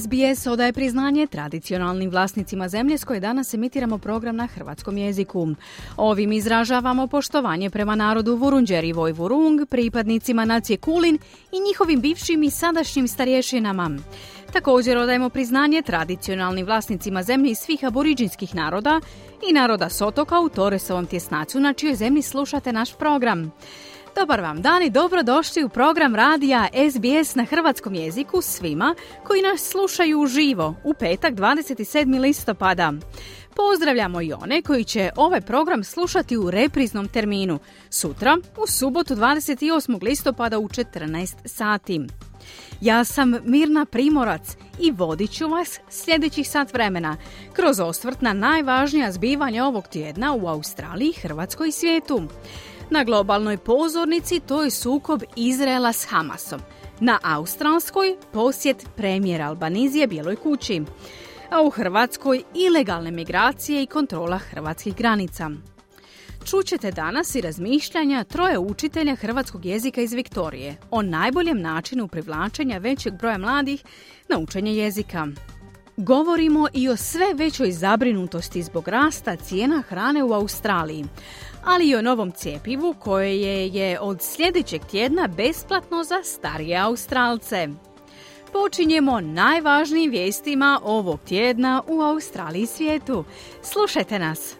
SBS odaje priznanje tradicionalnim vlasnicima zemlje s koje danas emitiramo program na hrvatskom jeziku. Ovim izražavamo poštovanje prema narodu Wurundjeri Woiwurrung, pripadnicima nacije Kulin i njihovim bivšim i sadašnjim starješinama. Također odajemo priznanje tradicionalnim vlasnicima zemlje iz svih aboriđinskih naroda i naroda s otoka u Torresovom tjesnacu, na čijoj zemlji slušate naš program. Dobar vam dan i dobrodošli u program radija SBS na hrvatskom jeziku svima koji nas slušaju uživo u petak 27. listopada. Pozdravljamo i one koji će ovaj program slušati u repriznom terminu, sutra u subotu 28. listopada u 14 sati. Ja sam Mirna Primorac i vodit ću vas sljedećih sat vremena kroz osvrt na najvažnija zbivanja ovog tjedna u Australiji, Hrvatskoj i svijetu. Na globalnoj pozornici to je sukob Izraela s Hamasom. Na australskoj posjet premijera Albanizije Bijeloj kući. A u Hrvatskoj ilegalne migracije i kontrola hrvatskih granica. Čućete danas i razmišljanja troje učitelja hrvatskog jezika iz Viktorije o najboljem načinu privlačenja većeg broja mladih na učenje jezika. Govorimo i o sve većoj zabrinutosti zbog rasta cijena hrane u Australiji, ali i o novom cjepivu koje je od sljedećeg tjedna besplatno za starije Australce. Počinjemo najvažnijim vijestima ovog tjedna u Australiji i svijetu. Slušajte nas!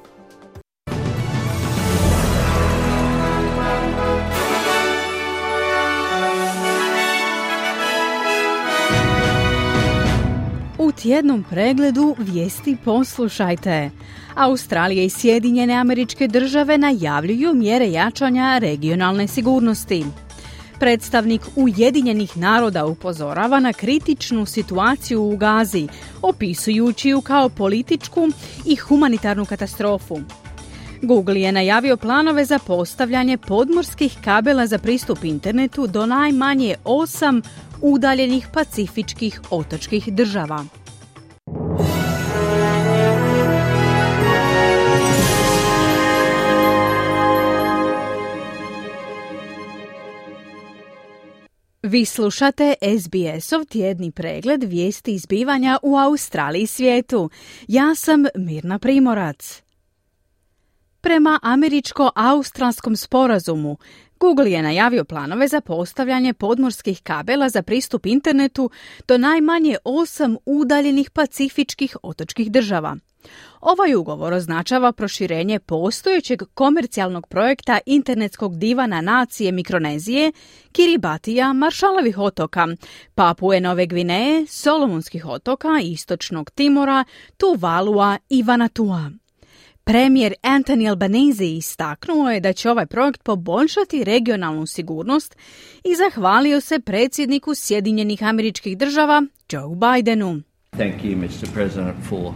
U tjednom pregledu vijesti poslušajte. Australija i Sjedinjene Američke Države najavljuju mjere jačanja regionalne sigurnosti. Predstavnik Ujedinjenih naroda upozorava na kritičnu situaciju u Gazi, opisujući ju kao političku i humanitarnu katastrofu. Google je najavio planove za postavljanje podmorskih kabela za pristup internetu do najmanje 8 udaljenih pacifičkih otočkih država. Vi slušate SBS-ov tjedni pregled vijesti i zbivanja u Australiji i svijetu. Ja sam Mirna Primorac. Prema američko-australskom sporazumu, Google je najavio planove za postavljanje podmorskih kabela za pristup internetu do najmanje 8 udaljenih pacifičkih otočkih država. Ovaj ugovor označava proširenje postojećeg komercijalnog projekta internetskog divana nacije Mikronezije, Kiribatija, Maršalovih otoka, Papue Nove Gvineje, Solomonskih otoka, Istočnog Timora, Tuvalua i Vanuatua. Premijer Anthony Albanese istaknuo je da će ovaj projekt poboljšati regionalnu sigurnost i zahvalio se predsjedniku Sjedinjenih Američkih Država Joe Bidenu. Thank you, Mr. President, for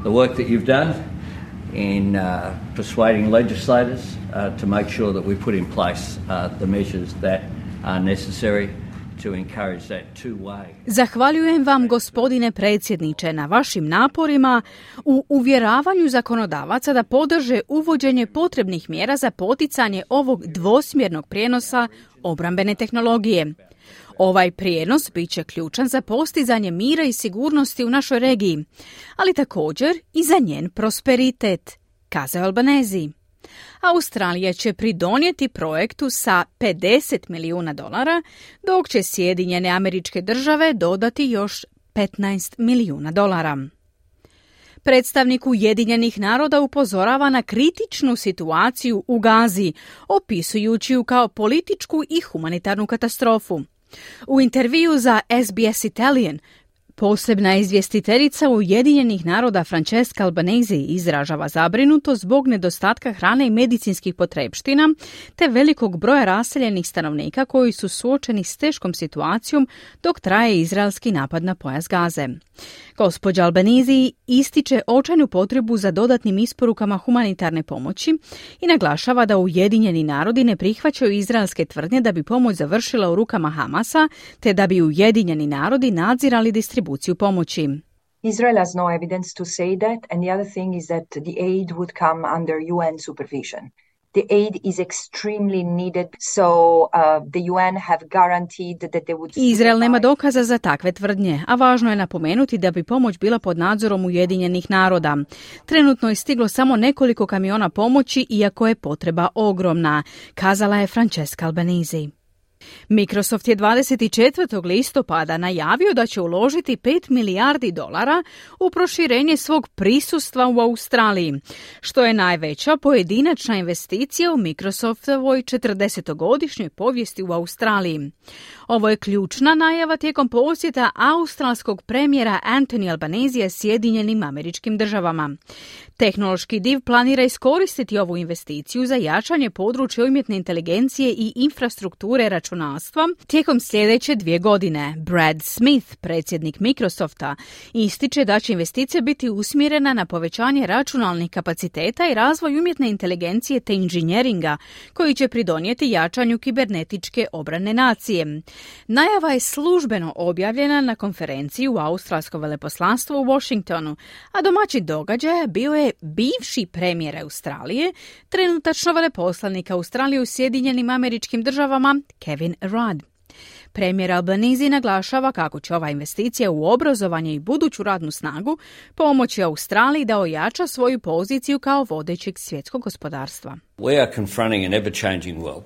the work that you've done in persuading legislators to make sure that we put in place the measures that are necessary. Zahvaljujem vam, gospodine predsjedniče, na vašim naporima u uvjeravanju zakonodavaca da podrže uvođenje potrebnih mjera za poticanje ovog dvosmjernog prijenosa obrambene tehnologije. Ovaj prijenos bit će ključan za postizanje mira i sigurnosti u našoj regiji, ali također i za njen prosperitet, kazao Albanese. Australija će pridonijeti projektu sa $50 milijuna, dok će Sjedinjene Američke Države dodati još $15 milijuna. Predstavnik Ujedinjenih naroda upozorava na kritičnu situaciju u Gazi, opisujući ju kao političku i humanitarnu katastrofu. U intervju za SBS Italian, Posebna izvjestiteljica Ujedinjenih naroda Francesca Albanese izražava zabrinutost zbog nedostatka hrane i medicinskih potrepština te velikog broja raseljenih stanovnika koji su suočeni s teškom situacijom dok traje izraelski napad na pojas Gaze. Gospođa Albanese ističe očajnu potrebu za dodatnim isporukama humanitarne pomoći i naglašava da Ujedinjeni narodi ne prihvaćaju izraelske tvrdnje da bi pomoć završila u rukama Hamasa te da bi Ujedinjeni narodi nadzirali distribuciju pomoći. Israel has no evidence to say that, and the other thing is that the aid would come under UN supervision. The aid is extremely needed, so the UN have guaranteed that they would... Izrael nema dokaza za takve tvrdnje, a važno je napomenuti da bi pomoć bila pod nadzorom Ujedinjenih naroda. Trenutno je stiglo samo nekoliko kamiona pomoći, iako je potreba ogromna, kazala je Francesca Albanese. Microsoft je 24. listopada najavio da će uložiti $5 milijardi u proširenje svog prisustva u Australiji, što je najveća pojedinačna investicija u Microsoftovoj 40-godišnjoj povijesti u Australiji. Ovo je ključna najava tijekom posjeta australskog premijera Anthony Albanese Sjedinjenim Američkim Državama. Tehnološki div planira iskoristiti ovu investiciju za jačanje područja umjetne inteligencije i infrastrukture računalstva tijekom sljedeće 2 godine. Brad Smith, predsjednik Microsofta, ističe da će investicija biti usmjerena na povećanje računalnih kapaciteta i razvoj umjetne inteligencije te inženjeringa, koji će pridonijeti jačanju kibernetičke obrane nacije. Najava je službeno objavljena na konferenciji u Australskom veleposlanstvu u Washingtonu, a domaći događaj bio je bivši premijer Australije, trenutačno veleposlanik Australije u Sjedinjenim Američkim Državama, Kevin Rudd. Premijer Albanese naglašava kako će ova investicija u obrazovanje i buduću radnu snagu pomoći Australiji da ojača svoju poziciju kao vodećeg svjetskog gospodarstva. We are confronting an ever-changing world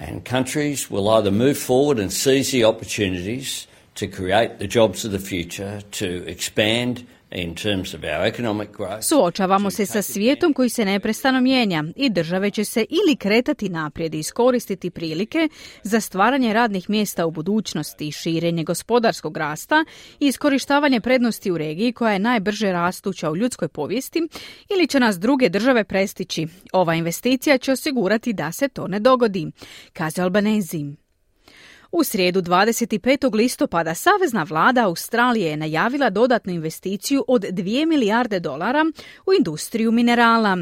and countries will either move forward and seize the opportunities to create the jobs of the future, to expand in terms of our economic growth. Suočavamo se sa svijetom koji se neprestano mijenja i države će se ili kretati naprijed i iskoristiti prilike za stvaranje radnih mjesta u budućnosti, širenje gospodarskog rasta i iskorištavanje prednosti u regiji koja je najbrže rastuća u ljudskoj povijesti, ili će nas druge države prestići. Ova investicija će osigurati da se to ne dogodi, kaže Albanese. U srijedu 25. listopada Savezna vlada Australije je najavila dodatnu investiciju od $2 milijarde u industriju minerala.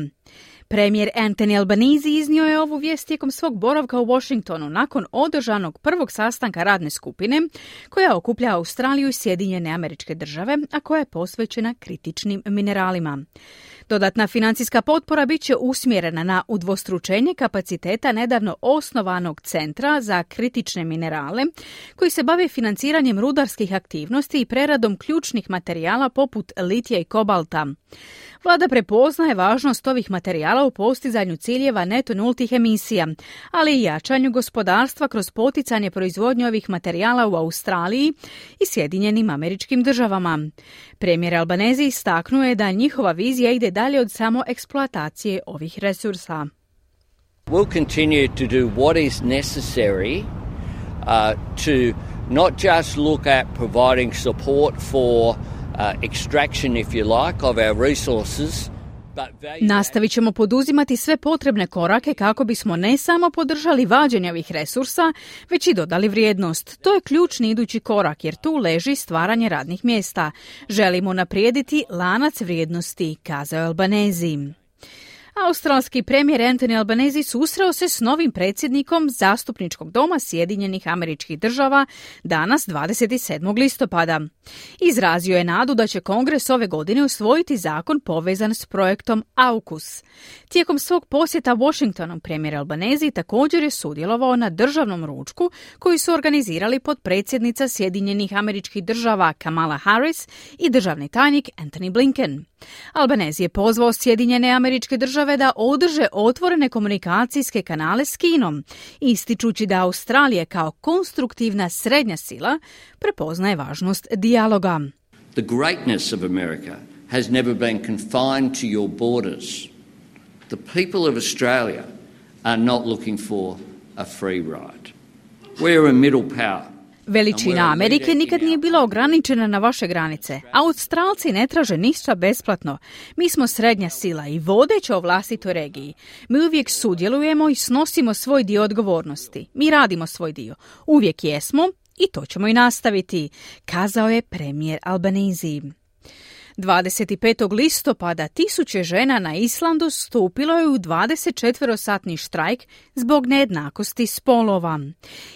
Premijer Anthony Albanese iznio je ovu vijest tijekom svog boravka u Washingtonu nakon održanog prvog sastanka radne skupine koja okuplja Australiju i Sjedinjene Američke Države, a koja je posvećena kritičnim mineralima. Dodatna financijska potpora bit će usmjerena na udvostručenje kapaciteta nedavno osnovanog centra za kritične minerale koji se bavi financiranjem rudarskih aktivnosti i preradom ključnih materijala poput litija i kobalta. Vlada prepoznaje važnost ovih materijala u postizanju ciljeva neto nultih emisija, ali i jačanju gospodarstva kroz poticanje proizvodnje ovih materijala u Australiji i Sjedinjenim Američkim Državama. Premijer Albanese istaknuo je da njihova vizija ide dalje od samo eksploatacije ovih resursa. We'll continue to do what is necessary to not just look at providing support for extraction, if you like, of our resources. Nastavit ćemo poduzimati sve potrebne korake kako bismo ne samo podržali vađenje ovih resursa, već i dodali vrijednost. To je ključni idući korak jer tu leži stvaranje radnih mjesta. Želimo naprijediti lanac vrijednosti, kazao je Albanese. Australski premijer Anthony Albanese susreo se s novim predsjednikom Zastupničkog doma Sjedinjenih Američkih Država danas 27. listopada. Izrazio je nadu da će Kongres ove godine usvojiti zakon povezan s projektom AUKUS. Tijekom svog posjeta Washingtonu premijer Albanese također je sudjelovao na državnom ručku koju su organizirali potpredsjednica Sjedinjenih Američkih Država Kamala Harris i državni tajnik Anthony Blinken. Albanese je pozvao Sjedinjene Američke Države da održe otvorene komunikacijske kanale s Kinom, ističući da Australija kao konstruktivna srednja sila prepoznaje važnost dijaloga. The greatness of America has never been confined to your borders. The people of Australia are not looking for a free ride. We're a middle power. Veličina Amerike nikad nije bila ograničena na vaše granice, a Australci ne traže ništa besplatno. Mi smo srednja sila i vodeća u vlastitoj regiji. Mi uvijek sudjelujemo i snosimo svoj dio odgovornosti. Mi radimo svoj dio. Uvijek jesmo i to ćemo i nastaviti, kazao je premijer Albanese. 25. listopada 1000 žena na Islandu stupilo je u 24-satni štrajk zbog nejednakosti spolova.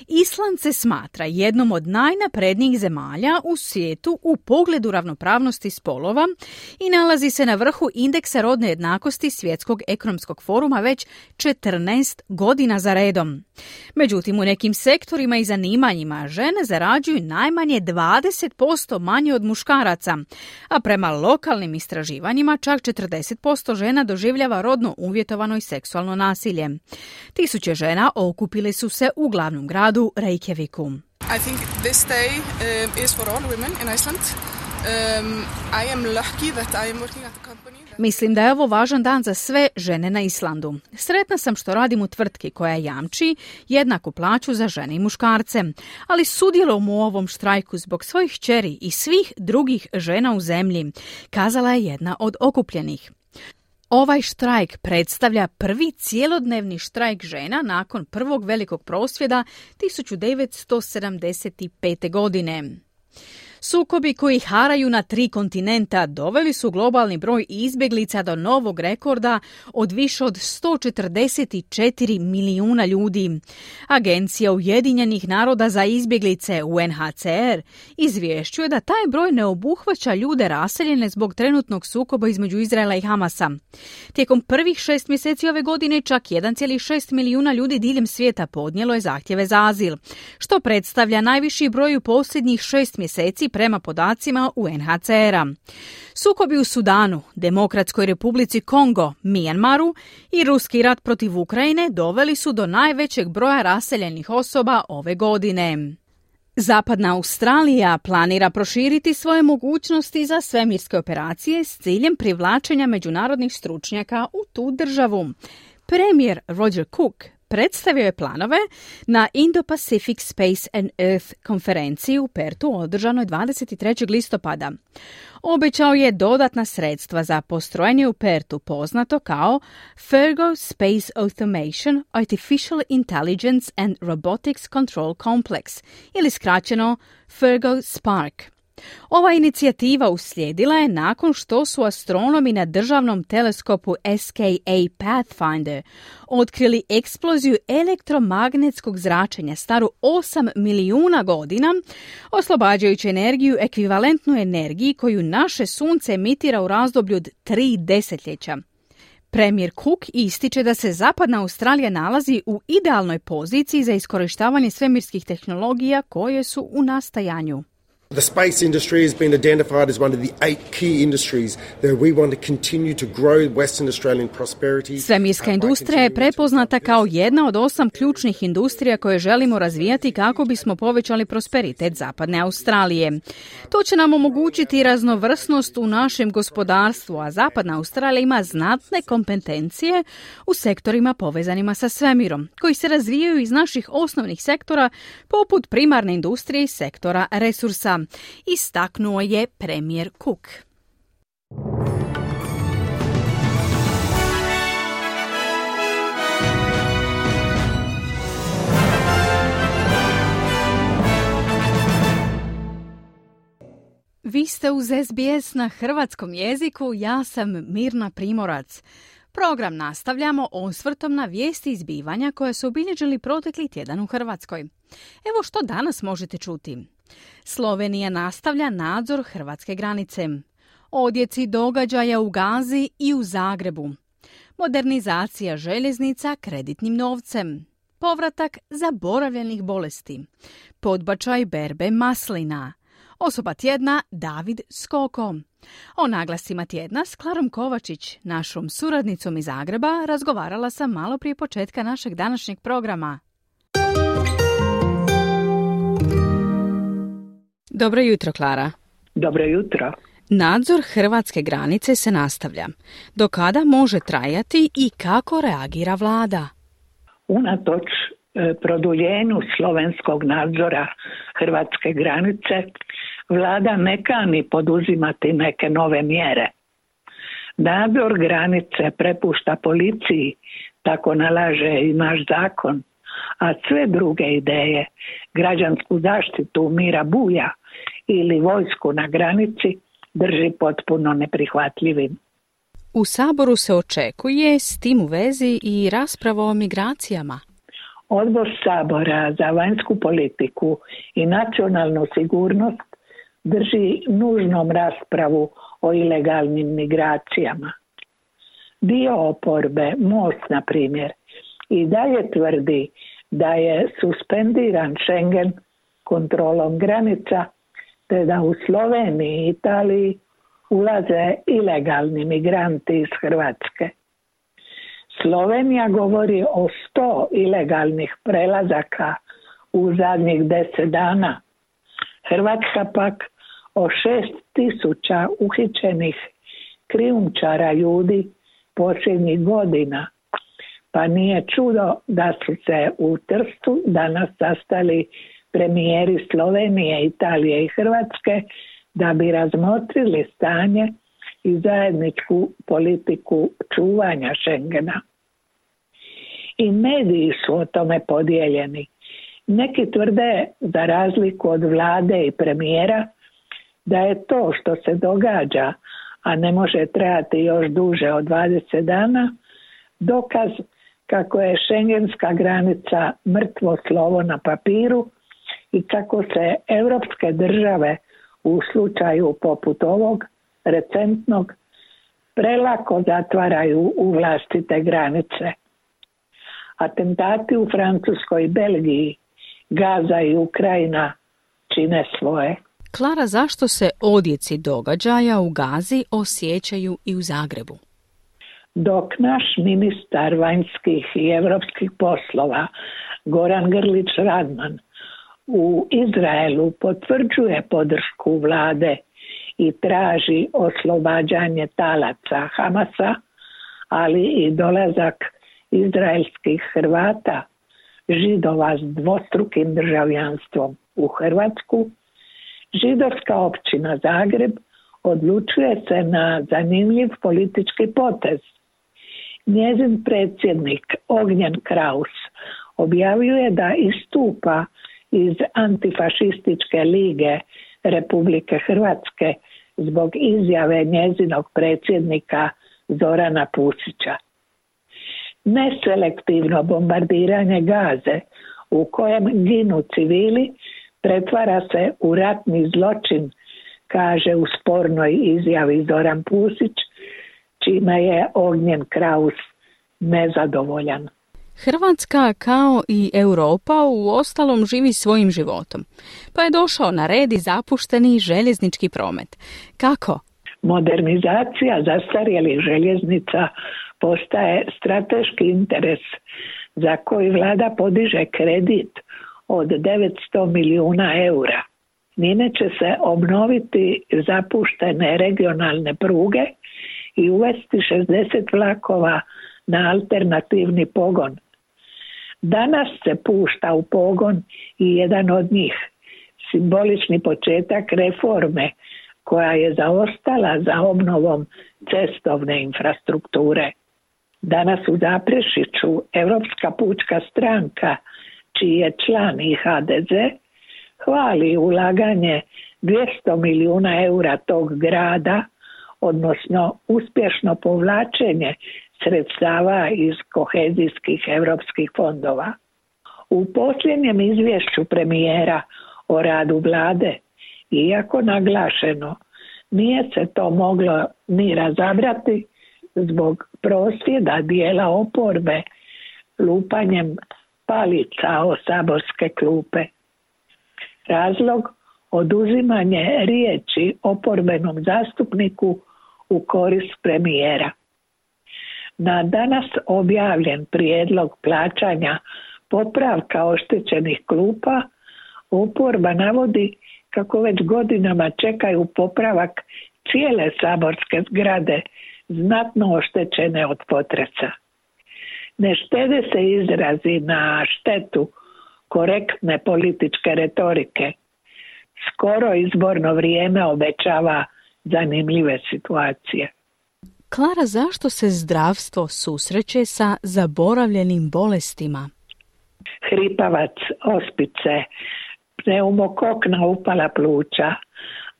Island se smatra jednom od najnaprednijih zemalja u svijetu u pogledu ravnopravnosti spolova i nalazi se na vrhu indeksa rodne jednakosti Svjetskog ekonomskog foruma već 14 godina za redom. Međutim, u nekim sektorima i zanimanjima žene zarađuju najmanje 20% manje od muškaraca, a prema lokalnim istraživanjima čak 40% žena doživljava rodno uvjetovano i seksualno nasilje. Tisuće žena okupile su se u glavnom gradu Reykjaviku. I think this day is for all women in Iceland. I am lucky that I am working at a company. Mislim da je ovo važan dan za sve žene na Islandu. Sretna sam što radim u tvrtki koja jamči jednaku plaću za žene i muškarce, ali sudjelujem u ovom štrajku zbog svojih kćeri i svih drugih žena u zemlji, kazala je jedna od okupljenih. Ovaj štrajk predstavlja prvi cjelodnevni štrajk žena nakon prvog velikog prosvjeda 1975. godine. Sukobi koji haraju na 3 kontinenta doveli su globalni broj izbjeglica do novog rekorda od više od 144 milijuna ljudi. Agencija Ujedinjenih naroda za izbjeglice UNHCR izvješćuje da taj broj ne obuhvaća ljude raseljene zbog trenutnog sukoba između Izraela i Hamasa. Tijekom prvih 6 mjeseci ove godine čak 1,6 milijuna ljudi diljem svijeta podnijelo je zahtjeve za azil, što predstavlja najviši broj u posljednjih 6 mjeseci prema podacima UNHCR-a. Sukobi u Sudanu, Demokratskoj Republici Kongo, Mijanmaru i ruski rat protiv Ukrajine doveli su do najvećeg broja raseljenih osoba ove godine. Zapadna Australija planira proširiti svoje mogućnosti za svemirske operacije s ciljem privlačenja međunarodnih stručnjaka u tu državu. Premijer Roger Cook predstavio je planove na Indo-Pacific Space and Earth konferenciji u Pertu održanoj 23. listopada. Obećao je dodatna sredstva za postrojenje u Pertu poznato kao Fergo Space Automation, Artificial Intelligence and Robotics Control Complex ili skraćeno Fergo Spark. Ova inicijativa uslijedila je nakon što su astronomi na državnom teleskopu SKA Pathfinder otkrili eksploziju elektromagnetskog zračenja staru 8 milijuna godina, oslobađajući energiju ekvivalentnu energiji koju naše sunce emitira u razdoblju od 3 desetljeća. Premijer Cook ističe da se Zapadna Australija nalazi u idealnoj poziciji za iskorištavanje svemirskih tehnologija koje su u nastajanju. The space industry has been identified as one of the 8 key industries that we want to continue to grow Western Australian prosperity. Svemirska industrija je prepoznata kao jedna od 8 ključnih industrija koje želimo razvijati kako bismo povećali prosperitet Zapadne Australije. To će nam omogućiti raznovrsnost u našem gospodarstvu, a Zapadna Australija ima znatne kompetencije u sektorima povezanima sa svemirom, koji se razvijaju iz naših osnovnih sektora poput primarne industrije i sektora resursa, istaknuo je premijer Cook. Vi ste uz SBS na hrvatskom jeziku, ja sam Mirna Primorac. Program nastavljamo osvrtom na vijesti i zbivanja koje su obilježili protekli tjedan u Hrvatskoj. Evo što danas možete čuti. Slovenija nastavlja nadzor hrvatske granice. Odjeci događaja u Gazi i u Zagrebu. Modernizacija željeznica kreditnim novcem. Povratak zaboravljenih bolesti. Podbačaj berbe maslina. Osoba tjedna David Skoko. O naglasima tjedna s Klarom Kovačić, našom suradnicom iz Zagreba, razgovarala sam malo prije početka našeg današnjeg programa. Dobro jutro, Klara. Dobro jutro. Nadzor hrvatske granice se nastavlja. Do kada može trajati i kako reagira vlada? Unatoč produljenju slovenskog nadzora hrvatske granice vlada ne kani poduzimati neke nove mjere. Nadzor granice prepušta policiji, tako nalaže i naš zakon, a sve druge ideje, građansku zaštitu Mira Bulja ili vojsku na granici, drži potpuno neprihvatljivim. U Saboru se očekuje s tim u vezi i rasprava o migracijama. Odbor Sabora za vanjsku politiku i nacionalnu sigurnost drži nužnom raspravu o ilegalnim migracijama. Dio oporbe, Most na primjer, i dalje tvrdi da je suspendiran Schengen kontrolom granica, te da u Sloveniji i Italiji ulaze ilegalni migranti iz Hrvatske. Slovenija govori o 100 ilegalnih prelazaka u zadnjih 10 dana. Hrvatska pak o 6.000 uhićenih krijumčara ljudi posljednjih godina. Pa nije čudo da su se u Trstu danas sastali premijeri Slovenije, Italije i Hrvatske da bi razmotrili stanje i zajedničku politiku čuvanja Schengena. I mediji su o tome podijeljeni. Neki tvrde, za razliku od vlade i premijera, da je to što se događa, a ne može trajati još duže od 20 dana, dokaz kako je šengenska granica mrtvo slovo na papiru i kako se europske države u slučaju poput ovog recentnog prelako zatvaraju u vlastite granice. Atentati u Francuskoj i Belgiji, Gaza i Ukrajina čine svoje. Klara, zašto se odjeci događaja u Gazi osjećaju i u Zagrebu? Dok naš ministar vanjskih i europskih poslova Goran Grlić Radman u Izraelu potvrđuje podršku vlade i traži oslobađanje talaca Hamasa, ali i dolazak izraelskih Hrvata, Židova s dvostrukim državljanstvom u Hrvatsku, Židovska općina Zagreb odlučuje se na zanimljiv politički potez. Njezin predsjednik Ognjen Kraus objavljuje da istupa iz antifašističke lige Republike Hrvatske zbog izjave njezinog predsjednika Zorana Pušića. Neselektivno bombardiranje Gaze u kojem ginu civili pretvara se u ratni zločin, kaže u spornoj izjavi Zoran Pušić, čime je Ognjen Kraus nezadovoljan. Hrvatska kao i Europa u ostalom živi svojim životom, pa je došao na red i zapušteni željeznički promet. Kako? Modernizacija zastarjelih željeznica postaje strateški interes za koji vlada podiže kredit od 900 milijuna eura. Njime će se obnoviti zapuštene regionalne pruge i uvesti 60 vlakova na alternativni pogon. Danas se pušta u pogon i jedan od njih, simbolični početak reforme koja je zaostala za obnovom cestovne infrastrukture. Danas u Zaprešiću Europska pučka stranka, čiji je član i HDZ, hvali ulaganje 200 milijuna eura tog grada, odnosno uspješno povlačenje sredstava iz kohezijskih europskih fondova. U posljednjem izvješću premijera o radu vlade, iako naglašeno, nije se to moglo ni razabrati zbog prosvjeda dijela oporbe lupanjem palica o saborske klupe. Razlog, oduzimanje riječi oporbenom zastupniku u korist premijera. Na danas objavljen prijedlog plaćanja popravka oštećenih klupa, oporba navodi kako već godinama čekaju popravak cijele saborske zgrade znatno oštećene od potresa. Ne štede se izrazi na štetu korektne političke retorike. Skoro izborno vrijeme obećava zanimljive situacije. Klara, zašto se zdravstvo susreće sa zaboravljenim bolestima? Hripavac, ospice, pneumokokna upala pluća.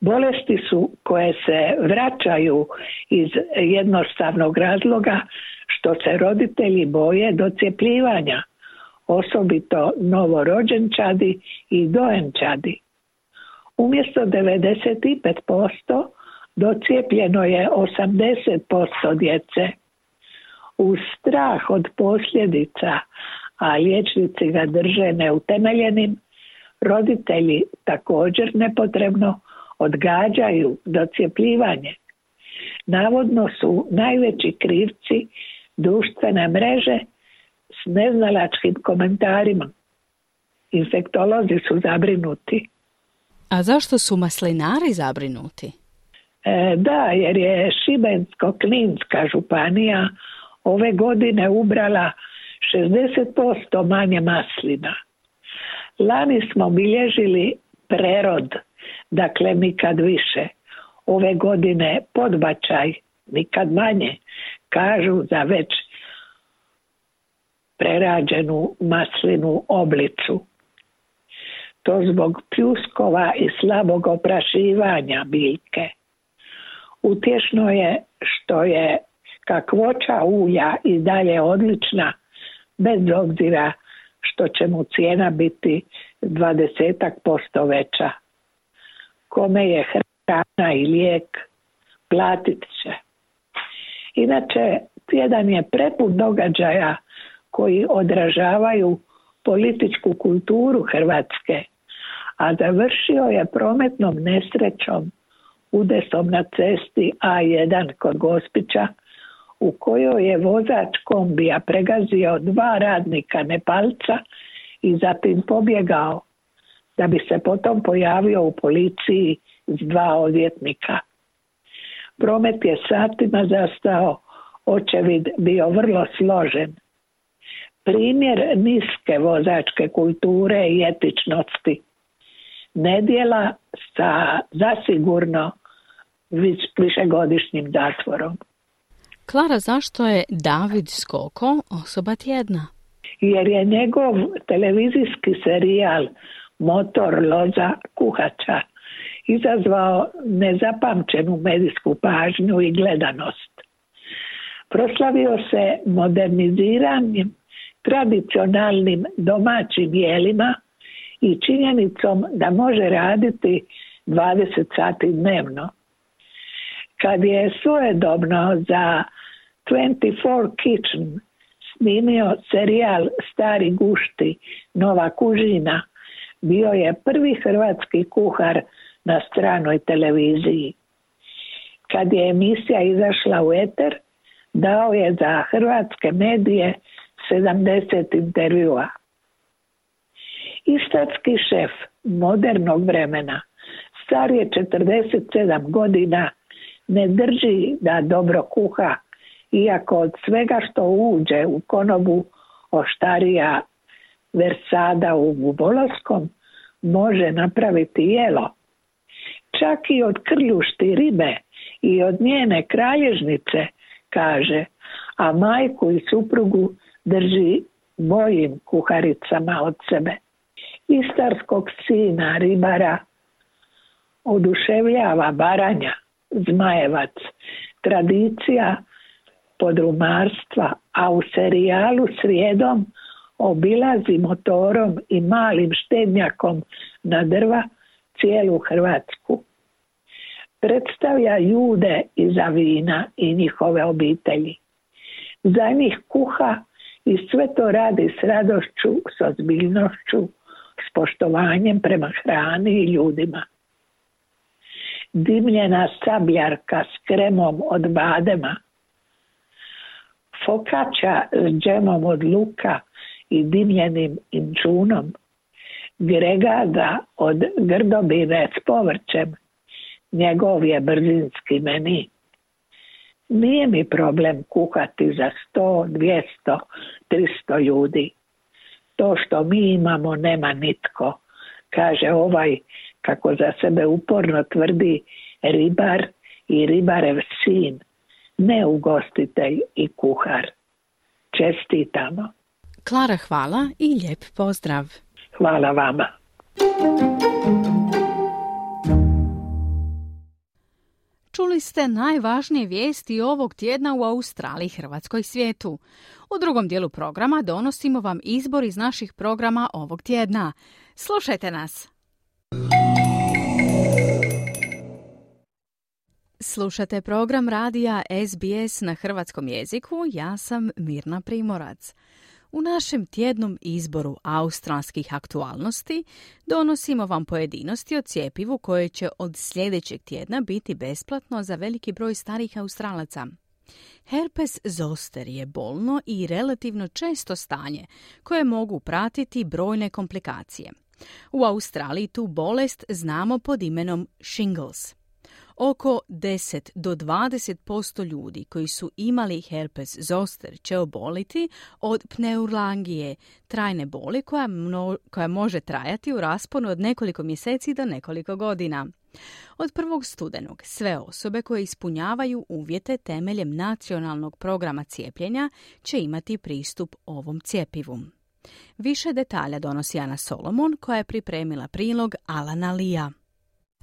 Bolesti su koje se vraćaju iz jednostavnog razloga što se roditelji boje docijepljivanja, osobito novorođenčadi i dojenčadi. Umjesto 95% docijepljeno je 80% djece. Uz strah od posljedica, a liječnici ga drže neutemeljenim, roditelji također nepotrebno odgađaju docijepljivanje. Navodno su najveći krivci društvene mreže s neznalačkim komentarima. Infektolozi su zabrinuti. A zašto su maslinari zabrinuti? Da, jer je Šibensko-Kninska županija ove godine ubrala 60% manje maslina. Lani smo bilježili prerod, dakle nikad više. Ove godine podbačaj, nikad manje, kažu za već prerađenu maslinu oblicu. To zbog pljuskova i slabog oprašivanja biljke. Utješno je što je kakvoća ulja i dalje odlična, bez obzira što će mu cijena biti 20% veća. Kome je hrana i lijek, platit će. Inače, tjedan je prepun događaja koji odražavaju političku kulturu Hrvatske, a završio je prometnom nesrećom, udesom na cesti A1 kod Gospića, u kojoj je vozač kombija pregazio 2 radnika Nepalca i zatim pobjegao, da bi se potom pojavio u policiji s 2 odvjetnika. Promet je satima zastao, očevid bio vrlo složen. Primjer niske vozačke kulture i etičnosti. Nedjela sa zasigurno višegodišnjim zatvorom. Klara, zašto je David Skoko osoba tjedna? Jer je njegov televizijski serijal Motor loza kuhača izazvao nezapamćenu medijsku pažnju i gledanost. Proslavio se moderniziranjem tradicionalnim domaćim jelima i činjenicom da može raditi 20 sati dnevno. Kad je svojedobno za 24 Kitchen snimio serijal Stari gušti, nova kužina, bio je prvi hrvatski kuhar na stranoj televiziji. Kad je emisija izašla u eter, dao je za hrvatske medije 70 intervjua. Istarski šef modernog vremena, star je 47 godina, ne drži da dobro kuha, iako od svega što uđe u konobu oštarija Versada u Gubolovskom može napraviti jelo. Čak i od krljušti ribe i od njene kralježnice, kaže, a majku i suprugu drži boljim kuharicama od sebe. Istarskog sina ribara oduševljava Baranja, Zmajevac, tradicija podrumarstva, a u serijalu srijedom obilazi motorom i malim štednjakom na drva cijelu Hrvatsku. Predstavlja ljude iza vina i njihove obitelji. Za njih kuha i sve to radi s radošću, s ozbiljnošću, s poštovanjem prema hrani i ljudima. Dimljena sabljarka s kremom od badema, fokača s džemom od luka i dimljenim inčunom, gregada od grdobine s povrćem, njegov je brzinski meni. Nije mi problem kuhati za 100, 200, 300 ljudi. To što mi imamo nema nitko. Kaže ovaj, kako za sebe uporno tvrdi, ribar i ribarev sin. Ne ugostitelj i kuhar. Čestitamo. Klara, hvala i lijep pozdrav. Hvala vama. Čuli ste najvažnije vijesti ovog tjedna u Australiji, Hrvatskoj i svijetu. U drugom dijelu programa donosimo vam izbor iz naših programa ovog tjedna. Slušajte nas! Slušate program radija SBS na hrvatskom jeziku. Ja sam Mirna Primorac. U našem tjednom izboru australskih aktualnosti donosimo vam pojedinosti o cjepivu koje će od sljedećeg tjedna biti besplatno za veliki broj starih Australaca. Herpes zoster je bolno i relativno često stanje koje mogu pratiti brojne komplikacije. U Australiji tu bolest znamo pod imenom shingles. Oko 10 do 20% ljudi koji su imali herpes zoster će oboliti od pneuralgije, trajne boli koja može trajati u rasponu od nekoliko mjeseci do nekoliko godina. Od 1. studenog sve osobe koje ispunjavaju uvjete temeljem nacionalnog programa cijepljenja će imati pristup ovom cjepivu. Više detalja donosi Ana Solomon koja je pripremila prilog Alana Lija.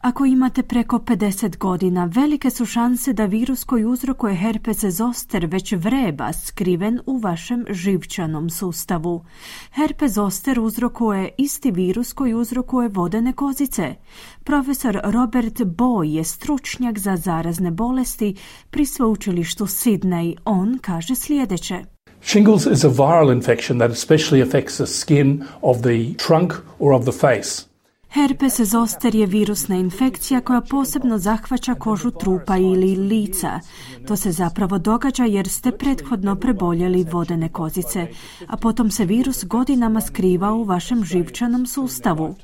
Ako imate preko 50 godina, velike su šanse da virus koji uzrokuje herpes zoster već vreba skriven u vašem živčanom sustavu. Herpes zoster uzrokuje isti virus koji uzrokuje vodene kozice. Profesor Robert Boy je stručnjak za zarazne bolesti pri sveučilištu Sydney. On kaže sljedeće. Shingles is a viral infection that especially affects the skin of the trunk or of the face. Herpes zoster je virusna infekcija koja posebno zahvaća kožu trupa ili lica. To se zapravo događa jer ste prethodno preboljeli vodene kozice, a potom se virus godinama skriva u vašem živčanom sustavu.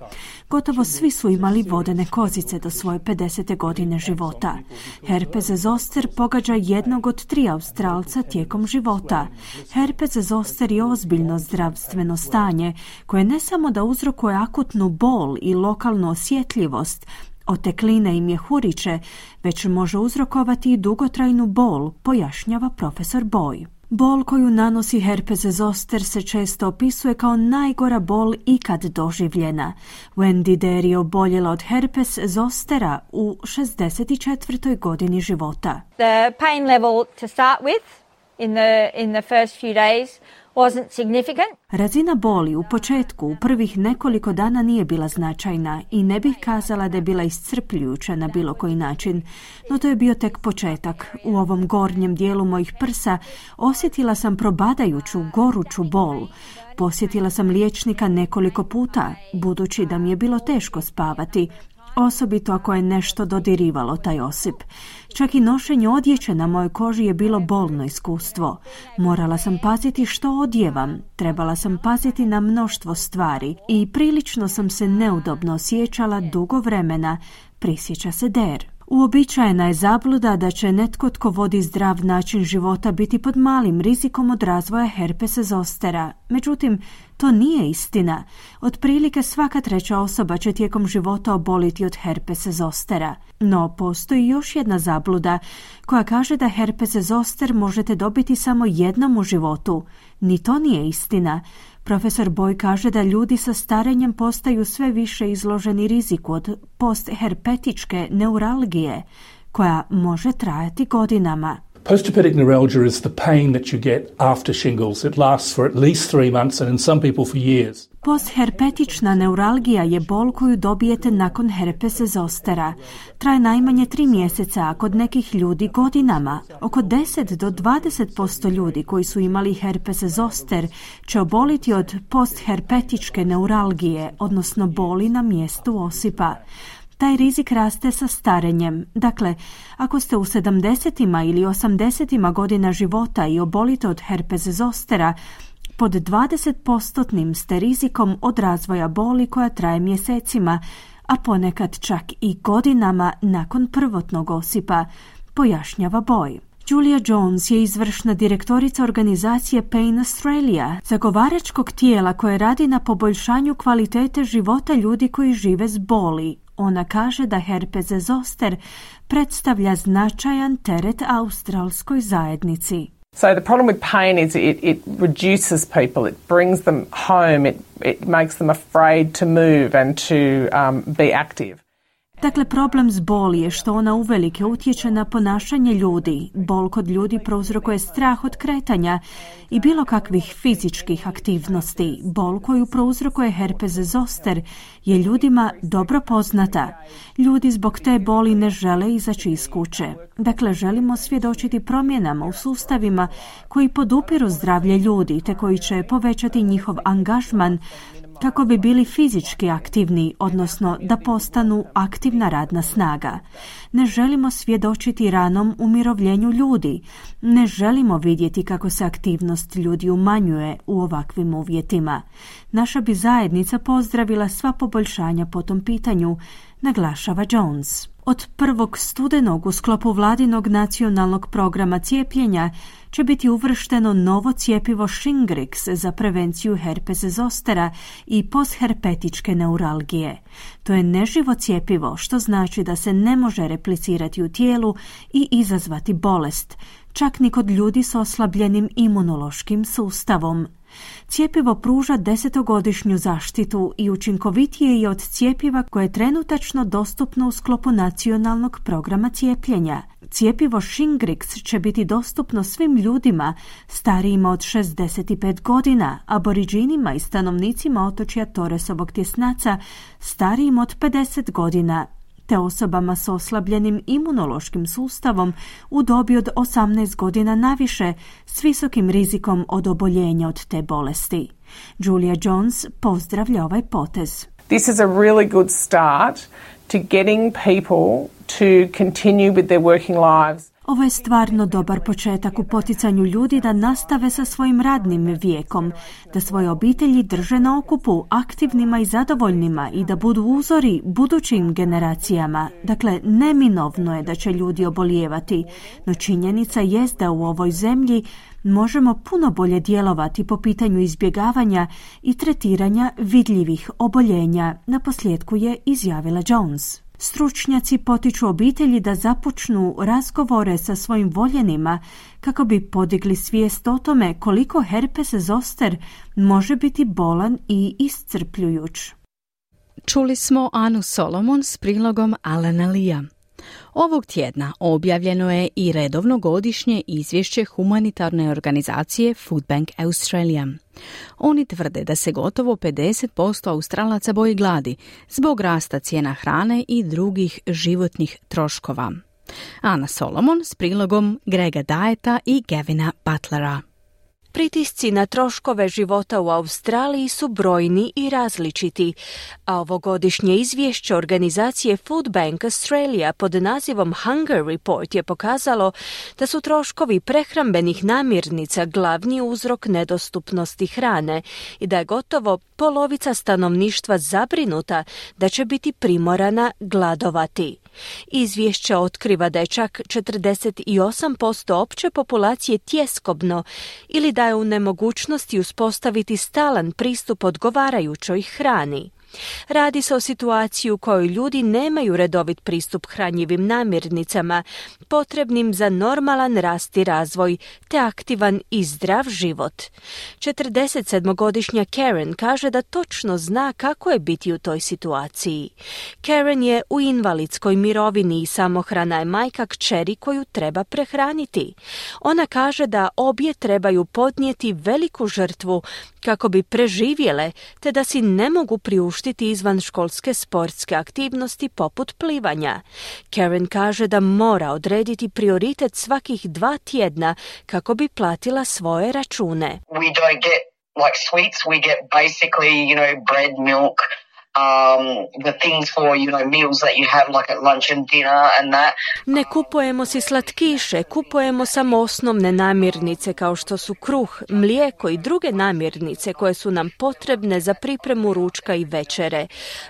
Gotovo svi su imali vodene kozice do svoje 50. godine života. Herpes zoster pogađa jednog od 3 Australca tijekom života. Herpes zoster je ozbiljno zdravstveno stanje koje ne samo da uzrokuje akutnu bol i lokalnu osjetljivost, otekline i mjehuriće, već može uzrokovati i dugotrajnu bol, pojašnjava profesor Boy. Bol koju nanosi herpes zoster se često opisuje kao najgora bol ikad doživljena. Wendy Derry je oboljela od herpes zostera u 64. godini života. The pain level to start with in the first few days wasn't significant. Razina boli u početku u prvih nekoliko dana nije bila značajna i ne bih kazala da je bila iscrpljujuća na bilo koji način, no to je bio tek početak. U ovom gornjem dijelu mojih prsa osjetila sam probadajuću, goruću bol. Posjetila sam liječnika nekoliko puta, budući da mi je bilo teško spavati, osobito ako je nešto dodirivalo taj osip. Čak i nošenje odjeće na mojoj koži je bilo bolno iskustvo. Morala sam paziti što odjevam, trebala sam paziti na mnoštvo stvari i prilično sam se neudobno osjećala dugo vremena, prisjeća se Der. Uobičajena je zabluda da će netko tko vodi zdrav način života biti pod malim rizikom od razvoja herpesa zostera. Međutim, to nije istina. Otprilike svaka 3 osoba će tijekom života oboliti od herpesa zostera. No, postoji još jedna zabluda koja kaže da herpes zoster možete dobiti samo jednom u životu. Ni to nije istina. Profesor Boy kaže da ljudi sa starenjem postaju sve više izloženi riziku od postherpetičke neuralgije, koja može trajati godinama. Postherpetic neuralgia is the pain that you get after shingles. It lasts for at least 3 months and in some people for years. Postherpetična neuralgija je bol koju dobijete nakon herpesa zostera. Traje najmanje 3 mjeseca, a kod nekih ljudi godinama. Oko 10 do 20% ljudi koji su imali herpes zoster će oboliti od postherpetičke neuralgije, odnosno boli na mjestu osipa. Taj rizik raste sa starenjem. Dakle, ako ste u 70-ima ili 80-ima godina života i obolite od herpes zostera, pod 20%-nim ste rizikom od razvoja boli koja traje mjesecima, a ponekad čak i godinama nakon prvotnog osipa, pojašnjava Boy. Julia Jones je izvršna direktorica organizacije Pain Australia, zagovaračkog tijela koje radi na poboljšanju kvalitete života ljudi koji žive s boli. Ona kaže da herpes zoster predstavlja značajan teret australskoj zajednici. So the problem with pain is it reduces people, it brings them home, it makes them afraid to move and to be active. Dakle, problem s boli je što ona uvelike utječe na ponašanje ljudi. Bol kod ljudi prouzrokuje strah od kretanja i bilo kakvih fizičkih aktivnosti. Bol koju prouzrokuje herpes zoster je ljudima dobro poznata. Ljudi zbog te boli ne žele izaći iz kuće. Dakle, želimo svjedočiti promjenama u sustavima koji podupiru zdravlje ljudi te koji će povećati njihov angažman kako bi bili fizički aktivni, odnosno da postanu aktivna radna snaga. Ne želimo svjedočiti ranom umirovljenju ljudi. Ne želimo vidjeti kako se aktivnost ljudi umanjuje u ovakvim uvjetima. Naša bi zajednica pozdravila sva poboljšanja po tom pitanju, naglašava Jones. Od 1. studenog u sklopu vladinog nacionalnog programa cijepljenja će biti uvršteno novo cjepivo Shingrix za prevenciju herpes zostera i postherpetičke neuralgije. To je neživo cjepivo, što znači da se ne može replicirati u tijelu i izazvati bolest, čak ni kod ljudi s oslabljenim imunološkim sustavom. Cjepivo pruža 10-godišnju zaštitu i učinkovitije je od cjepiva koje je trenutačno dostupno u sklopu nacionalnog programa cijepljenja. Cjepivo Shingrix će biti dostupno svim ljudima starijima od 65 godina, aboriđinima i stanovnicima otočja Torresovog tjesnaca starijim od 50 godina, te osobama s oslabljenim imunološkim sustavom u dobi od 18 godina naviše s visokim rizikom od oboljenja od te bolesti. Julia Jones pozdravlja ovaj potez. This is a really good start to getting people to continue with their working lives. Ovo je stvarno dobar početak u poticanju ljudi da nastave sa svojim radnim vijekom, da svoje obitelji drže na okupu, aktivnima i zadovoljnima i da budu uzori budućim generacijama. Dakle, neminovno je da će ljudi obolijevati, no činjenica jest da u ovoj zemlji možemo puno bolje djelovati po pitanju izbjegavanja i tretiranja vidljivih oboljenja, naposljetku je izjavila Jones. Stručnjaci potiču obitelji da započnu razgovore sa svojim voljenima kako bi podigli svijest o tome koliko herpes zoster može biti bolan i iscrpljujuć. Čuli smo Anu Solomon s prilogom Alana Lija. Ovog tjedna objavljeno je i redovno godišnje izvješće humanitarne organizacije Foodbank Australia. Oni tvrde da se gotovo 50% Australaca boji gladi zbog rasta cijena hrane i drugih životnih troškova. Ana Solomon s prilogom Grega Dieta i Gavina Butlera. Pritisci na troškove života u Australiji su brojni i različiti, a ovogodišnje izvješće organizacije Foodbank Australia pod nazivom Hunger Report je pokazalo da su troškovi prehrambenih namirnica glavni uzrok nedostupnosti hrane i da je gotovo polovica stanovništva zabrinuta da će biti primorana gladovati. Izvješće otkriva da je čak 48% opće populacije tjeskobno ili da je u nemogućnosti uspostaviti stalan pristup odgovarajućoj hrani. Radi se o situaciji u kojoj ljudi nemaju redovit pristup hranjivim namirnicama, potrebnim za normalan rast i razvoj, te aktivan i zdrav život. 47-godišnja Karen kaže da točno zna kako je biti u toj situaciji. Karen je u invalidskoj mirovini i samohrana je majka kćeri koju treba prehraniti. Ona kaže da obje trebaju podnijeti veliku žrtvu kako bi preživjele, te da si ne mogu priuštiti izvanškolske sportske aktivnosti poput plivanja. Karen kaže da mora odrediti prioritet svakih 2 tjedna kako bi platila svoje račune. We don't get like sweets, we get basically, bread, milk, the things for, you know, meals that you have like at lunch and dinner and that. Ne kupujemo si slatkiše, kupujemo samo osnovne namirnice kao što su kruh, mlijeko i druge namirnice koje su nam potrebne za pripremu ručka i večere.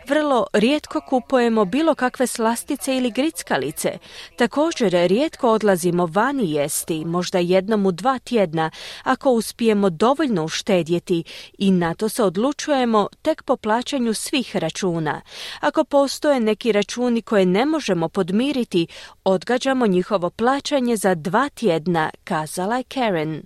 Vrlo rijetko kupujemo bilo kakve slastice ili grickalice. Također rijetko odlazimo van i jesti, možda jednom u 2 tjedna, ako uspijemo dovoljno uštedjeti, i na to se odlučujemo tek po plaćanju svih računa. Ako postoje neki računi koje ne možemo podmiriti, odgađamo njihovo plaćanje za 2 tjedna, kazala je Karen.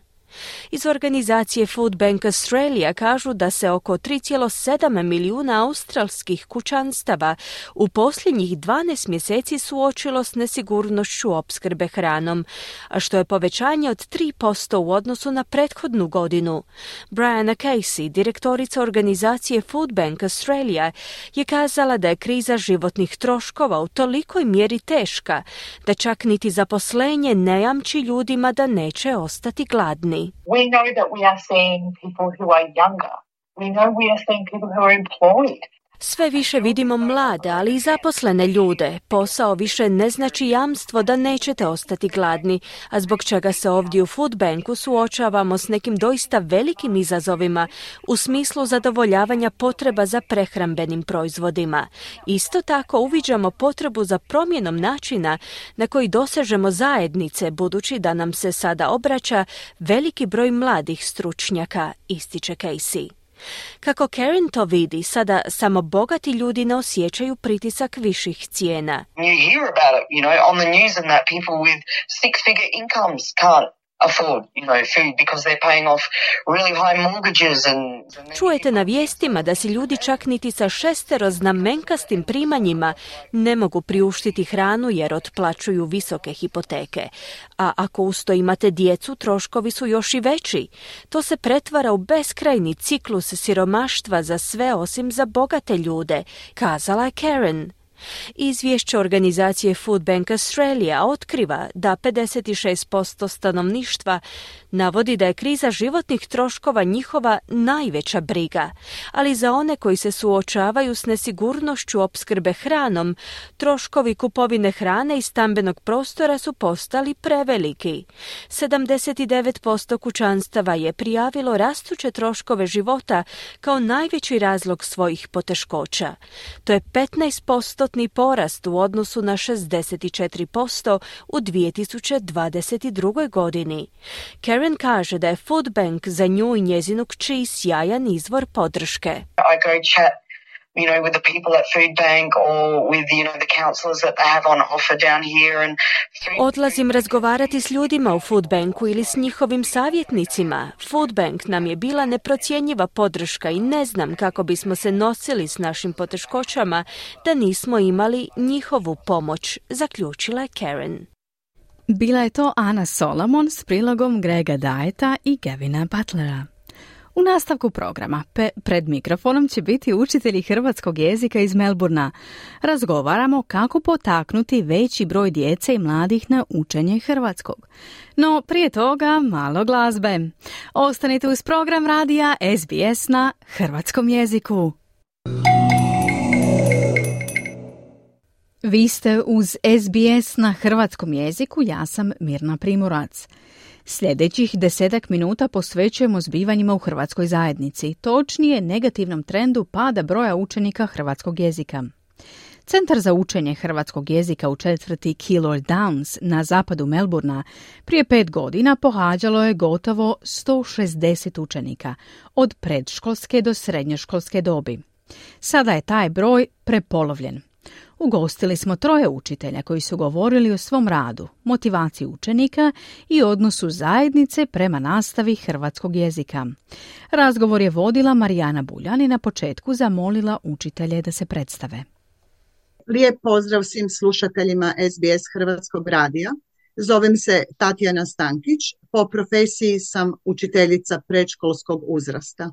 Iz organizacije Foodbank Australia kažu da se oko 3,7 milijuna australskih kućanstava u posljednjih 12 mjeseci suočilo s nesigurnošću opskrbe hranom, a što je povećanje od 3% u odnosu na prethodnu godinu. Brianna Casey, direktorica organizacije Foodbank Australia, je kazala da je kriza životnih troškova u tolikoj mjeri teška da čak niti zaposlenje ne jamči ljudima da neće ostati gladni. We know that we are seeing people who are younger. We know we are seeing people who are employed. Sve više vidimo mlade, ali i zaposlene ljude. Posao više ne znači jamstvo da nećete ostati gladni, a zbog čega se ovdje u Foodbanku suočavamo s nekim doista velikim izazovima u smislu zadovoljavanja potreba za prehrambenim proizvodima. Isto tako uviđamo potrebu za promjenom načina na koji dosežemo zajednice, budući da nam se sada obraća veliki broj mladih stručnjaka, ističe Casey. Kako Karen to vidi, sada samo bogati ljudi ne osjećaju pritisak viših cijena. You hear about it, you know, on the news and that people with six-figure incomes can't afford, you know, food because they're paying off really high mortgages and... Čujete na vijestima da si ljudi čak niti sa 6-znamenkastim primanjima ne mogu priuštiti hranu jer otplaćuju visoke hipoteke. A ako usto imate djecu, troškovi su još i veći. To se pretvara u beskrajni ciklus siromaštva za sve osim za bogate ljude, kazala je Karen. Izvješće organizacije Foodbank Australia otkriva da 56% stanovništva navodi da je kriza životnih troškova njihova najveća briga, ali za one koji se suočavaju s nesigurnošću opskrbe hranom, troškovi kupovine hrane i stambenog prostora su postali preveliki. 79% kućanstava je prijavilo rastuće troškove života kao najveći razlog svojih poteškoća. To je 15% porast u odnosu na 64% u 2022. godini. Karen kaže da je Foodbank za nju i njezinu kći sjajan izvor podrške. I go chat, you know, with the people at Foodbank or with, you know, the counselors that they have on offer down here and... Odlazim razgovarati s ljudima u Foodbanku ili s njihovim savjetnicima. Foodbank nam je bila neprocjenjiva podrška i ne znam kako bismo se nosili s našim poteškoćama da nismo imali njihovu pomoć, zaključila je Karen. Bila je to Ana Solomon s prilogom Grega Dajeta i Gavina Butlera. U nastavku programa pred mikrofonom će biti učitelji hrvatskog jezika iz Melburna. Razgovaramo kako potaknuti veći broj djece i mladih na učenje hrvatskog. No prije toga malo glazbe. Ostanite uz program radija SBS na hrvatskom jeziku. Vi ste uz SBS na hrvatskom jeziku, ja sam Mirna Primorac. Sljedećih 10 minuta posvećujemo zbivanjima u hrvatskoj zajednici, točnije negativnom trendu pada broja učenika hrvatskog jezika. Centar za učenje hrvatskog jezika u četvrti Keilor Downs na zapadu Melburna prije 5 godina pohađalo je gotovo 160 učenika, od predškolske do srednjoškolske dobi. Sada je taj broj prepolovljen. Ugostili smo 3 učitelja koji su govorili o svom radu, motivaciji učenika i odnosu zajednice prema nastavi hrvatskog jezika. Razgovor je vodila Marijana Buljan i na početku zamolila učitelje da se predstave. Lijep pozdrav svim slušateljima SBS Hrvatskog radija. Zovem se Tatjana Stankić, po profesiji sam učiteljica predškolskog uzrasta.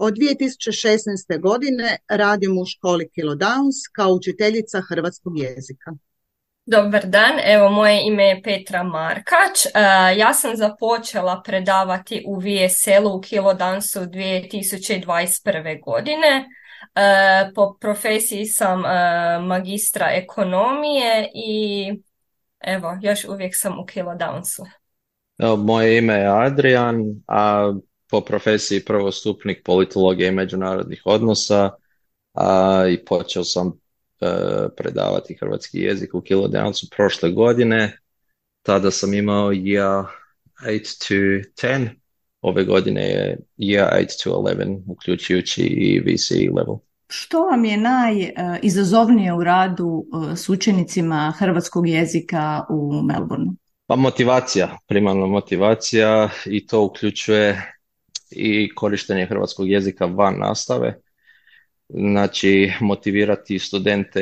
Od 2016. godine radim u školi Keilor Downs kao učiteljica hrvatskog jezika. Dobar dan, evo moje ime je Petra Markač. Ja sam započela predavati u VSL-u u Keilor Downsu 2021. godine. Po profesiji sam magistra ekonomije i evo, još uvijek sam u Keilor Downsu. Moje ime je Adrian, a po profesiji prvostupnik politologije i međunarodnih odnosa i počeo sam predavati hrvatski jezik u Keilor Downsu prošle godine. Tada sam imao year 8 to 10, ove godine je year 8 to 11, uključujući i VCE level. Što vam je najizazovnije u radu s učenicima hrvatskog jezika u Melbourneu? Pa motivacija, primarno motivacija, i to uključuje i korištenje hrvatskog jezika van nastave. Znači, motivirati studente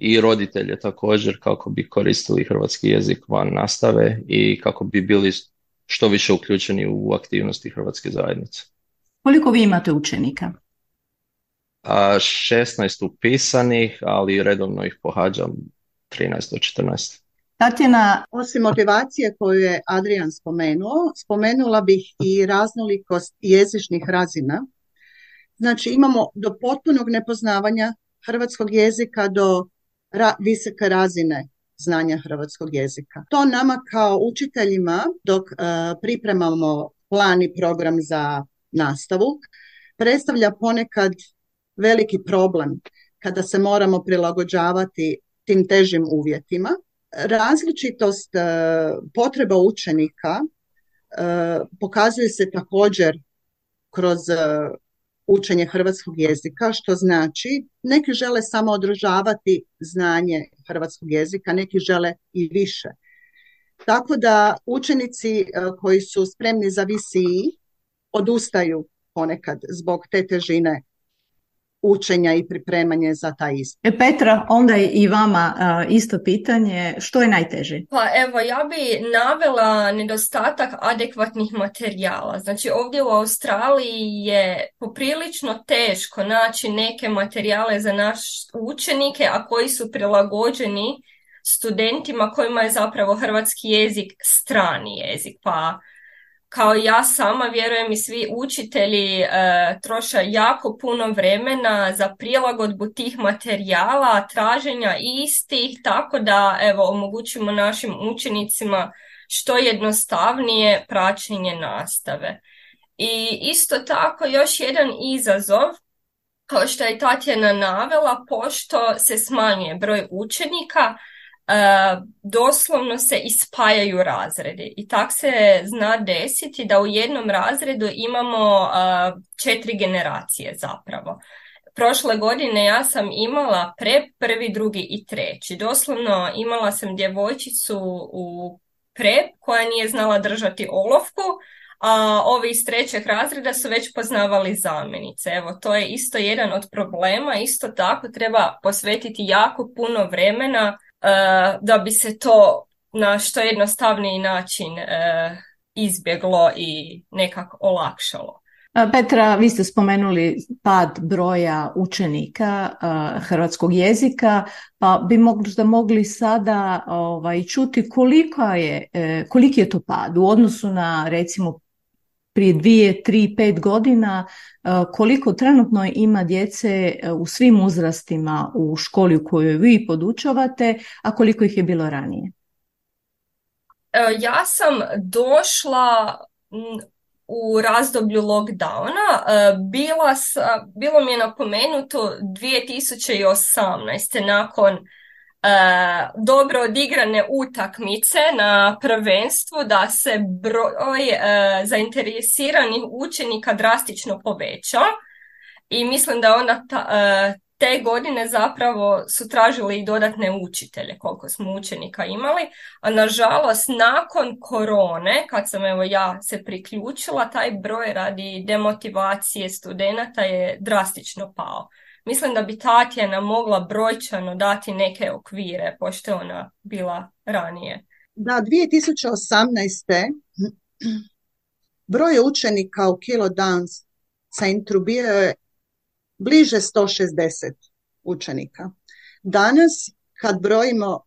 i roditelje također kako bi koristili hrvatski jezik van nastave i kako bi bili što više uključeni u aktivnosti hrvatske zajednice. Koliko vi imate učenika? 16 upisanih, ali redovno ih pohađam 13 do 14. Tatjana, osim motivacije koju je Adrian spomenula bih i raznolikost jezičnih razina. Znači, imamo do potpunog nepoznavanja hrvatskog jezika do visoke razine znanja hrvatskog jezika. To nama kao učiteljima, dok pripremamo plan i program za nastavu, predstavlja ponekad veliki problem kada se moramo prilagođavati tim težim uvjetima. Različitost potreba učenika pokazuje se također kroz učenje hrvatskog jezika, što znači neki žele samo održavati znanje hrvatskog jezika, neki žele i više. Tako da učenici koji su spremni za VCE odustaju ponekad zbog te težine učenja i pripremanje za taj ispit. Petra, onda i vama isto pitanje, što je najteže? Pa evo, ja bi navela nedostatak adekvatnih materijala. Znači, ovdje u Australiji je poprilično teško naći neke materijale za naše učenike, a koji su prilagođeni studentima kojima je zapravo hrvatski jezik strani jezik, pa kao ja sama, vjerujem i svi učitelji troše jako puno vremena za prilagodbu tih materijala, traženja istih, tako da evo, omogućimo našim učenicima što jednostavnije praćenje nastave. I isto tako još jedan izazov, kao što je Tatjana navela, pošto se smanjuje broj učenika, doslovno se ispajaju razredi i tak se zna desiti da u jednom razredu imamo 4 generacije zapravo. Prošle godine ja sam imala prep, prvi, drugi i treći. Doslovno imala sam djevojčicu u prep koja nije znala držati olovku, a ovi iz trećeg razreda su već poznavali zamjenice. Evo, to je isto jedan od problema. Isto tako treba posvetiti jako puno vremena da bi se to na što jednostavniji način izbjeglo i nekako olakšalo. Petra, vi ste spomenuli pad broja učenika hrvatskog jezika, pa bi možda mogli sada čuti koliki je to pad u odnosu na, recimo, prije 2, 3, 5 godina, koliko trenutno ima djece u svim uzrastima u školi u kojoj vi podučavate, a koliko ih je bilo ranije? Ja sam došla u razdoblju lockdowna, bilo mi je napomenuto 2018. nakon dobro odigrane utakmice na prvenstvu da se broj zainteresiranih učenika drastično poveća i mislim da onda te godine zapravo su tražili i dodatne učitelje koliko smo učenika imali, a nažalost nakon korone, kad sam evo ja se priključila, taj broj radi demotivacije studenata je drastično pao. Mislim da bi Tatjana mogla brojčano dati neke okvire, pošto je ona bila ranije. Da, 2018. broj učenika u Keilor Downs centru bio je bliže 160 učenika. Danas, kad brojimo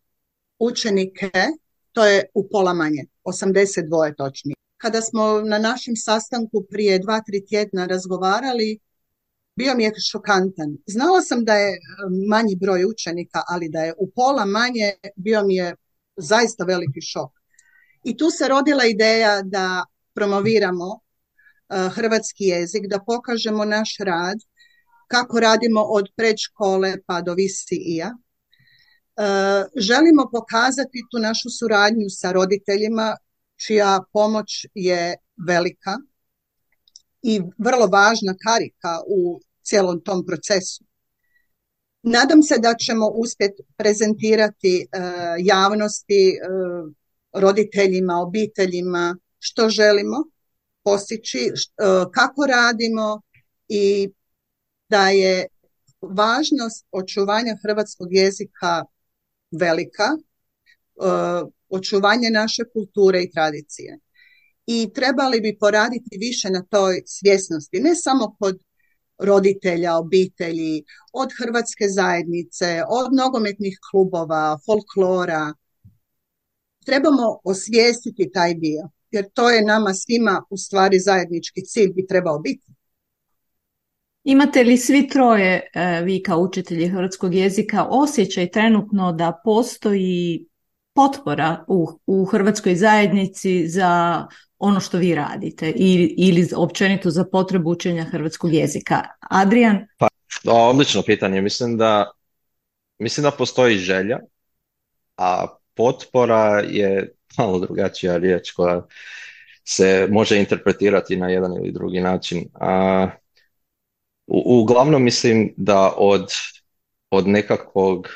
učenike, to je u pola manje, 82 točnije. Kada smo na našem sastanku prije 2-3 tjedna razgovarali, bio mi je šokantan. Znala sam da je manji broj učenika, ali da je u pola manje, bio mi je zaista veliki šok. I tu se rodila ideja da promoviramo hrvatski jezik, da pokažemo naš rad, kako radimo od predškole pa do VCI-a. Želimo pokazati tu našu suradnju sa roditeljima, čija pomoć je velika i vrlo važna karika u cijelom tom procesu. Nadam se da ćemo uspjeti prezentirati javnosti, roditeljima, obiteljima, što želimo postići, kako radimo i da je važnost očuvanja hrvatskog jezika velika, očuvanje naše kulture i tradicije. I trebali bi poraditi više na toj svjesnosti, ne samo kod roditelja, obitelji, od hrvatske zajednice, od nogometnih klubova, folklora. Trebamo osvijestiti taj dio, jer to je nama svima u stvari zajednički cilj bi trebao biti. Imate li svi troje, vi kao učitelji hrvatskog jezika, osjećaj trenutno da postoji potpora u hrvatskoj zajednici za ono što vi radite ili općenito za potrebu učenja hrvatskog jezika? Adrian? Pa, odlično pitanje. Mislim da postoji želja, a potpora je malo drugačija riječ koja se može interpretirati na jedan ili drugi način. Uglavnom mislim da od nekakvog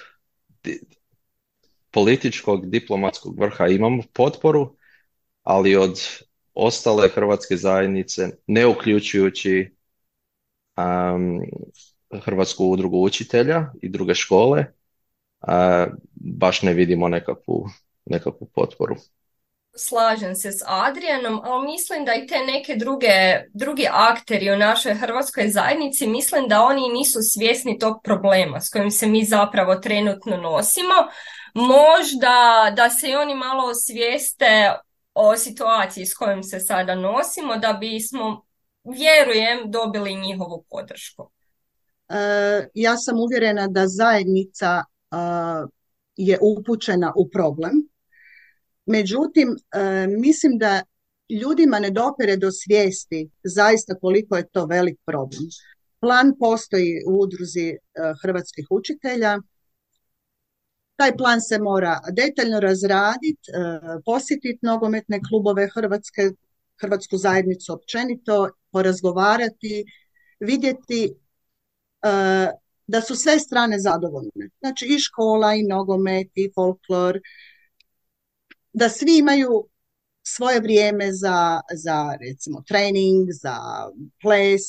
političkog, diplomatskog vrha imamo potporu, ali od ostale hrvatske zajednice, ne uključujući Hrvatsku udrugu učitelja i druge škole, baš ne vidimo nekakvu potporu. Slažem se s Adrianom, ali mislim da i te neke drugi akteri u našoj hrvatskoj zajednici, mislim da oni nisu svjesni tog problema s kojim se mi zapravo trenutno nosimo. Možda da se i oni malo osvijeste o situaciji s kojom se sada nosimo, da bismo, vjerujem, dobili njihovu podršku. Ja sam uvjerena da zajednica je upućena u problem. Međutim, mislim da ljudima ne dopire do svijesti zaista koliko je to velik problem. Plan postoji u udruzi hrvatskih učitelja. Taj plan se mora detaljno razraditi, posjetiti nogometne klubove Hrvatske, hrvatsku zajednicu općenito, porazgovarati, vidjeti da su sve strane zadovoljne. Znači i škola, i nogomet, i folklor, da svi imaju svoje vrijeme za recimo trening, za ples,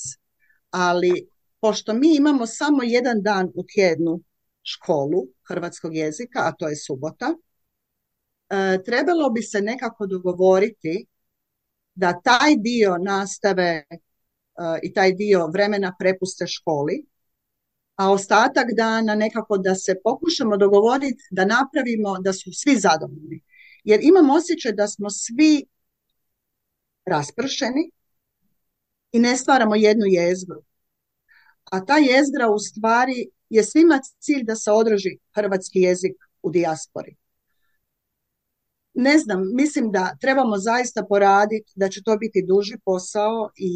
ali pošto mi imamo samo jedan dan u tjednu školu hrvatskog jezika, a to je subota, trebalo bi se nekako dogovoriti da taj dio nastave i taj dio vremena prepuste školi, a ostatak dana nekako da se pokušamo dogovoriti da napravimo da su svi zadovoljni. Jer imam osjećaj da smo svi raspršeni i ne stvaramo jednu jezgru. A ta jezgra u stvari je svima cilj da se održi hrvatski jezik u dijaspori. Ne znam, mislim da trebamo zaista poraditi, da će to biti duži posao i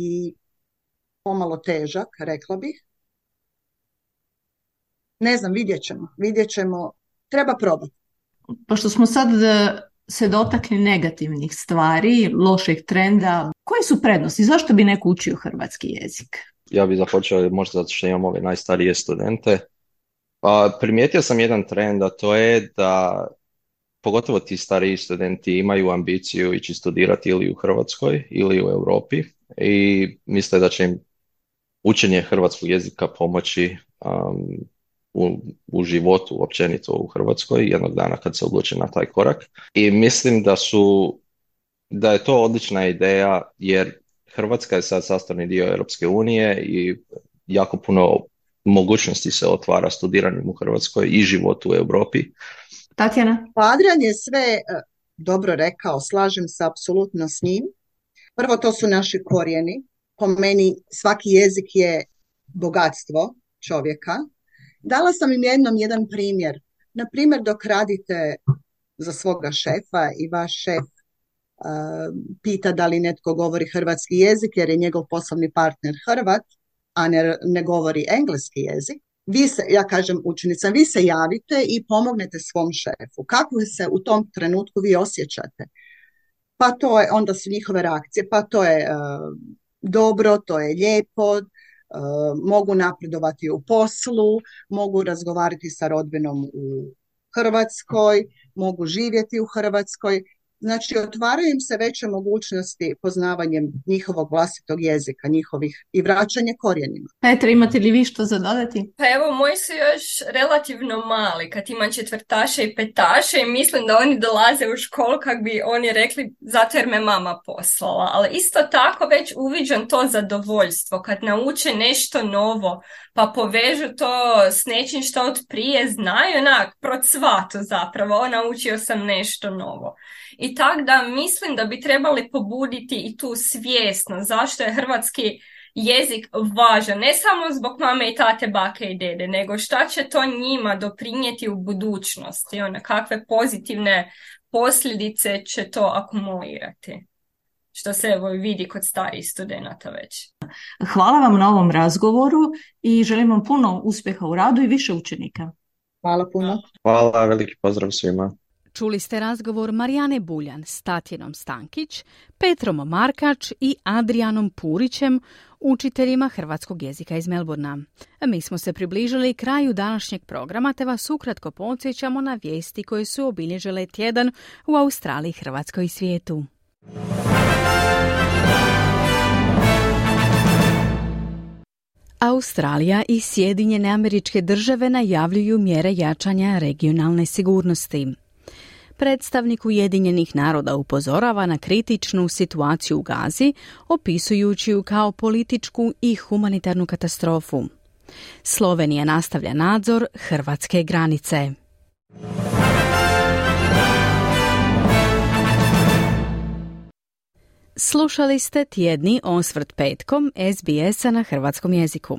pomalo težak, rekla bih. Ne znam, vidjet ćemo, treba probati. Pošto smo sad se dotakli negativnih stvari, loših trenda, koji su prednosti? Zašto bi neko učio hrvatski jezik? Ja bih započeo možda zato što imam ove najstarije studente. Pa primijetio sam jedan trend, a to je da pogotovo ti stariji studenti imaju ambiciju ići studirati ili u Hrvatskoj ili u Europi i misle da će im učenje hrvatskog jezika pomoći u životu općenito u Hrvatskoj jednog dana kad se odluče na taj korak. I mislim da je to odlična ideja jer Hrvatska je sad sastavni dio Europske unije i jako puno mogućnosti se otvara studiranjem u Hrvatskoj i životu u Europi. Tatjana? Adrian je sve dobro rekao, slažem se apsolutno s njim. Prvo, to su naši korijeni. Po meni svaki jezik je bogatstvo čovjeka. Dala sam im jednom jedan primjer. Na primjer, dok radite za svoga šefa i vaš šef pita da li netko govori hrvatski jezik jer je njegov poslovni partner Hrvat, a ne govori engleski jezik, ja kažem učenicam, vi se javite i pomognete svom šefu. Kako se u tom trenutku vi osjećate? Pa to je, onda su njihove reakcije, pa to je dobro, to je lijepo, mogu napredovati u poslu, mogu razgovarati sa rodbinom u Hrvatskoj, mogu živjeti u Hrvatskoj. Znači, otvaraju im se veće mogućnosti poznavanjem njihovog vlastitog jezika, njihovih i vraćanje korijenima. Petra, imate li vi što zadodati? Pa evo, moji su još relativno mali, kad imam četvrtaše i petaše i mislim da oni dolaze u školu, kako bi oni rekli, zato jer me mama poslala. Ali isto tako već uviđam to zadovoljstvo, kad nauče nešto novo, pa povežu to s nečim što od prije znaju, onak, procvatu zapravo, naučio sam nešto novo. I tako da mislim da bi trebali pobuditi i tu svjesnost zašto je hrvatski jezik važan, ne samo zbog mame i tate, bake i dede, nego šta će to njima doprinijeti u budućnosti, ona, kakve pozitivne posljedice će to akumulirati. Što se evo vidi kod starih studenata već. Hvala vam na ovom razgovoru i želim vam puno uspjeha u radu i više učenika. Hvala puno. Hvala, veliki pozdrav svima. Čuli ste razgovor Marijane Buljan s Tatjanom Stankić, Petrom Markač i Adrianom Purićem, učiteljima hrvatskog jezika iz Melbourna. Mi smo se približili kraju današnjeg programa, te vas ukratko podsjećamo na vijesti koje su obilježile tjedan u Australiji, Hrvatskoj i svijetu. Australija i Sjedinjene Američke Države najavljuju mjere jačanja regionalne sigurnosti. Predstavnik Ujedinjenih naroda upozorava na kritičnu situaciju u Gazi, opisujući ju kao političku i humanitarnu katastrofu. Slovenija nastavlja nadzor hrvatske granice. Slušali ste tjedni osvrt petkom SBS-a na hrvatskom jeziku.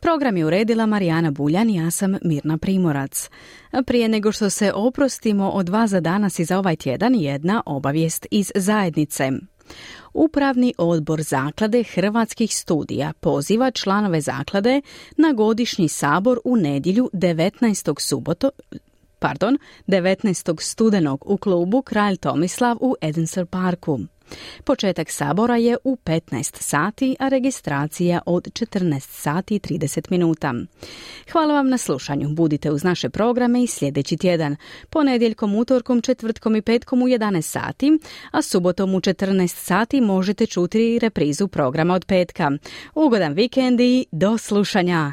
Program je uredila Marijana Buljan i ja sam Mirna Primorac. Prije nego što se oprostimo od vas za danas i za ovaj tjedan, jedna obavijest iz zajednice. Upravni odbor Zaklade hrvatskih studija poziva članove zaklade na godišnji sabor u nedjelju 19. studenog u klubu Kralj Tomislav u Edinser Parku. Početak sabora je u 15 sati, a registracija od 14 sati i 30 minuta. Hvala vam na slušanju. Budite uz naše programe i sljedeći tjedan. Ponedjeljkom, utorkom, četvrtkom i petkom u 11 sati, a subotom u 14 sati možete čuti reprizu programa od petka. Ugodan vikend i do slušanja!